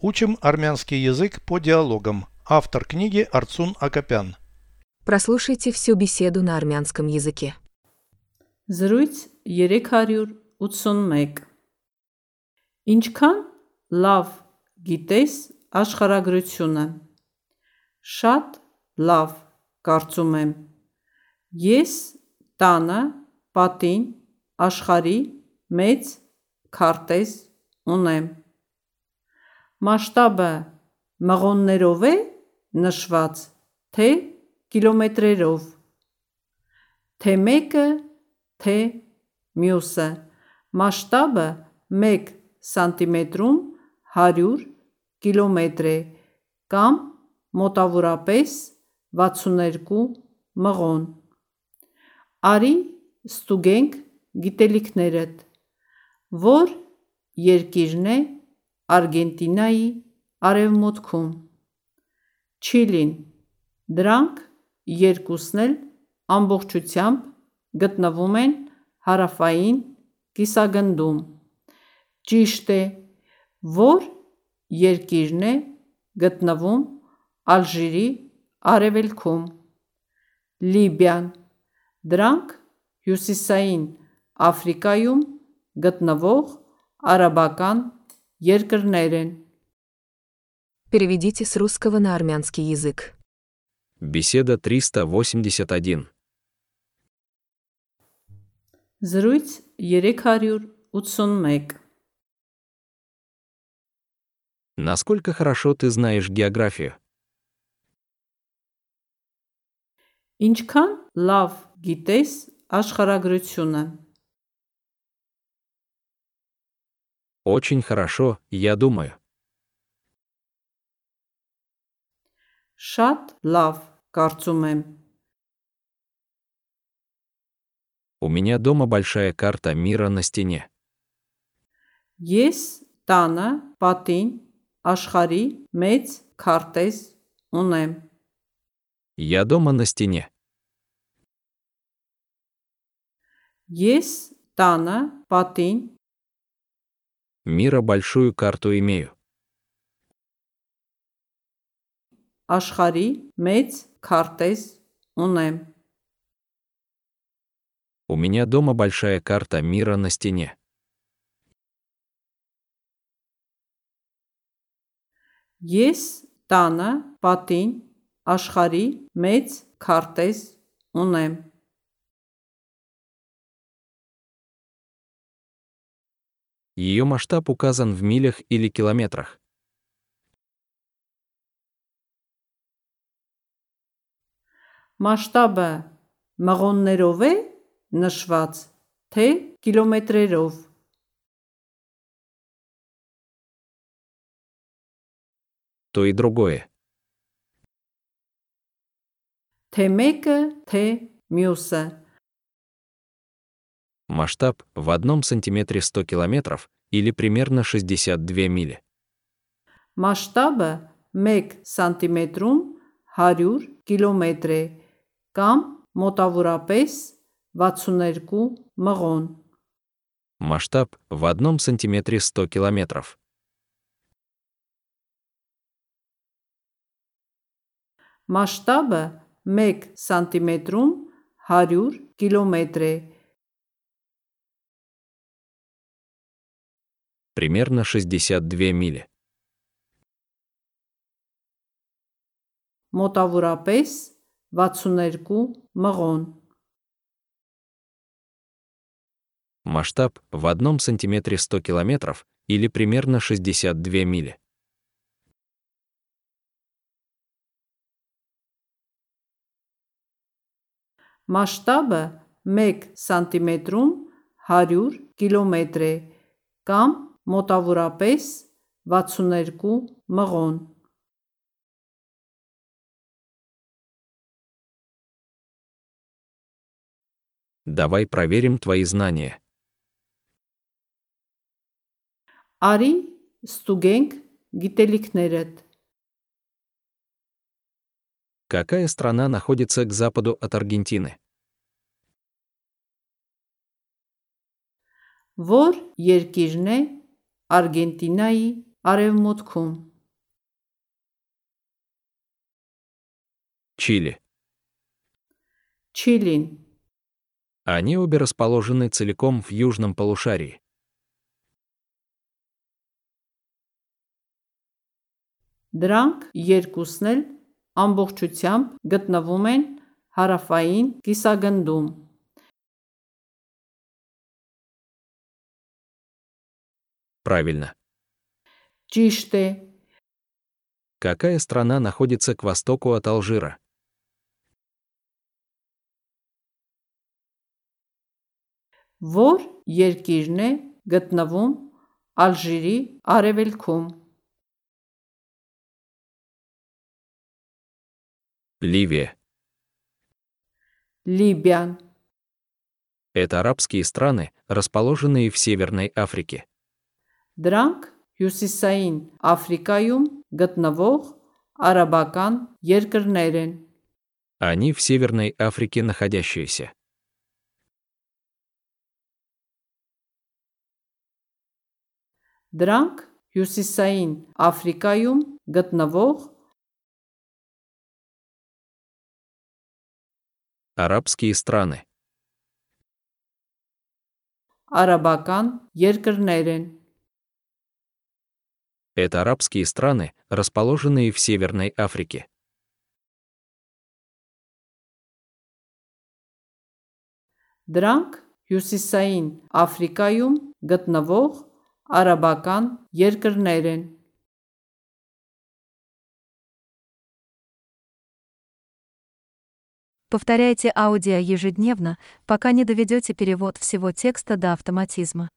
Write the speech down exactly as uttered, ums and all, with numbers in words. Учим армянский язык по диалогам. Автор книги Арцун Акопян. Прослушайте всю беседу на армянском языке. Զրույց երեք հարյուր ութսունմեկ. Ինչքան լավ գիտես աշխարհագրությունը, շատ լավ կարծում եմ. Ես տանը, պատին, աշխարհի մեծ քարտեզ ունեմ. Մասշտաբը մղոններով է նշված, թե կիլոմետրերով, թե մեկը, թե մյուսը, մասշտաբը մեկ սանտիմետրում հարյուր կիլոմետր է կամ մոտավորապես վաթսուներկու մղոն. Արի ստուգենք գիտելիքներդ, որ երկիրն է Արգենտինայի արևմուտքում, Չիլին, դրանք երկուսն էլ ամբողջությամբ գտնվում են հարավային կիսագնդում. Ճիշտ է, որ երկիրն է գտնվում Ալժիրի արևելքում. Լիբիան, դրանք հյուսիսային Աֆրիկայում գտնվող արաբական երկրներ են. Переведите с русского на армянский язык. Беседа триста восемьдесят один. Զրույց երեք հարյուր ութսունմեկ. Насколько хорошо ты знаешь географию? Ինչքան լավ գիտես աշխարհագրությունը? Очень хорошо, я думаю. Շատ լավ կարծում եմ. У меня дома большая карта мира на стене. Ես տանը, պատին, աշխարհի մեծ քարտեզ ունեմ. Я дома на стене. Ես տանը, պատին, мира большую карту имею. Աշխարհի մեծ քարտեզ ունեմ. У меня дома большая карта мира на стене. Ես տանը, պատին, աշխարհի մեծ քարտեզ ունեմ. Ее масштаб указан в милях или километрах. Масштабы մղոններով է նշված, թե կիլոմետրերով. То и другое. Թե մեկը, թե մյուսը. Масштаб в одном сантиметре сто километров или примерно шестьдесят две мили. Масштабы мек сантиметрум харюр километре кам мотавурапес ватсунерку мгон. Масштаб в одном сантиметре сто километров. Масштабы мек сантиметрум харюр километре. Примерно шестьдесят две мили. Մոտավորապես վաթսուներկու մղոն. Масштаб в одном сантиметре сто километров или примерно шестьдесят две мили. Масштабы մեկ սանտիմետրում հարյուր կիլոմետր կամ մոտավորապես վաթսուներկու մղոն. Давай проверим твои знания. Արի ստուգենք գիտելիքներդ. Какая страна находится к западу от Аргентины? Որ երկիրն է Արգենտինայի արևմուտքում. Чили. Чилинь. Они обе расположены целиком в южном полушарии. Дранк Еркуснель Амбохчутям Гатнавумен Харафаин Кисагандум. Правильно. Чиште. Какая страна находится к востоку от Алжира? Вор Еркижне Гатнавум Алжири Аревелькум. Ливия. Либия. Это арабские страны, расположенные в Северной Африке. Дранк Юсисаин Африкаюм Гатнавох Арабакан Еркернерен. Они в Северной Африке находящиеся. Дранк Юсисаин Африкаюм Гатнавох. Арабские страны. Арабакан Еркернерен. Это арабские страны, расположенные в Северной Африке. Дранк Юсисаин Африкаюм Гатнавох Арабакан Еркернерен. Повторяйте аудио ежедневно, пока не доведете перевод всего текста до автоматизма.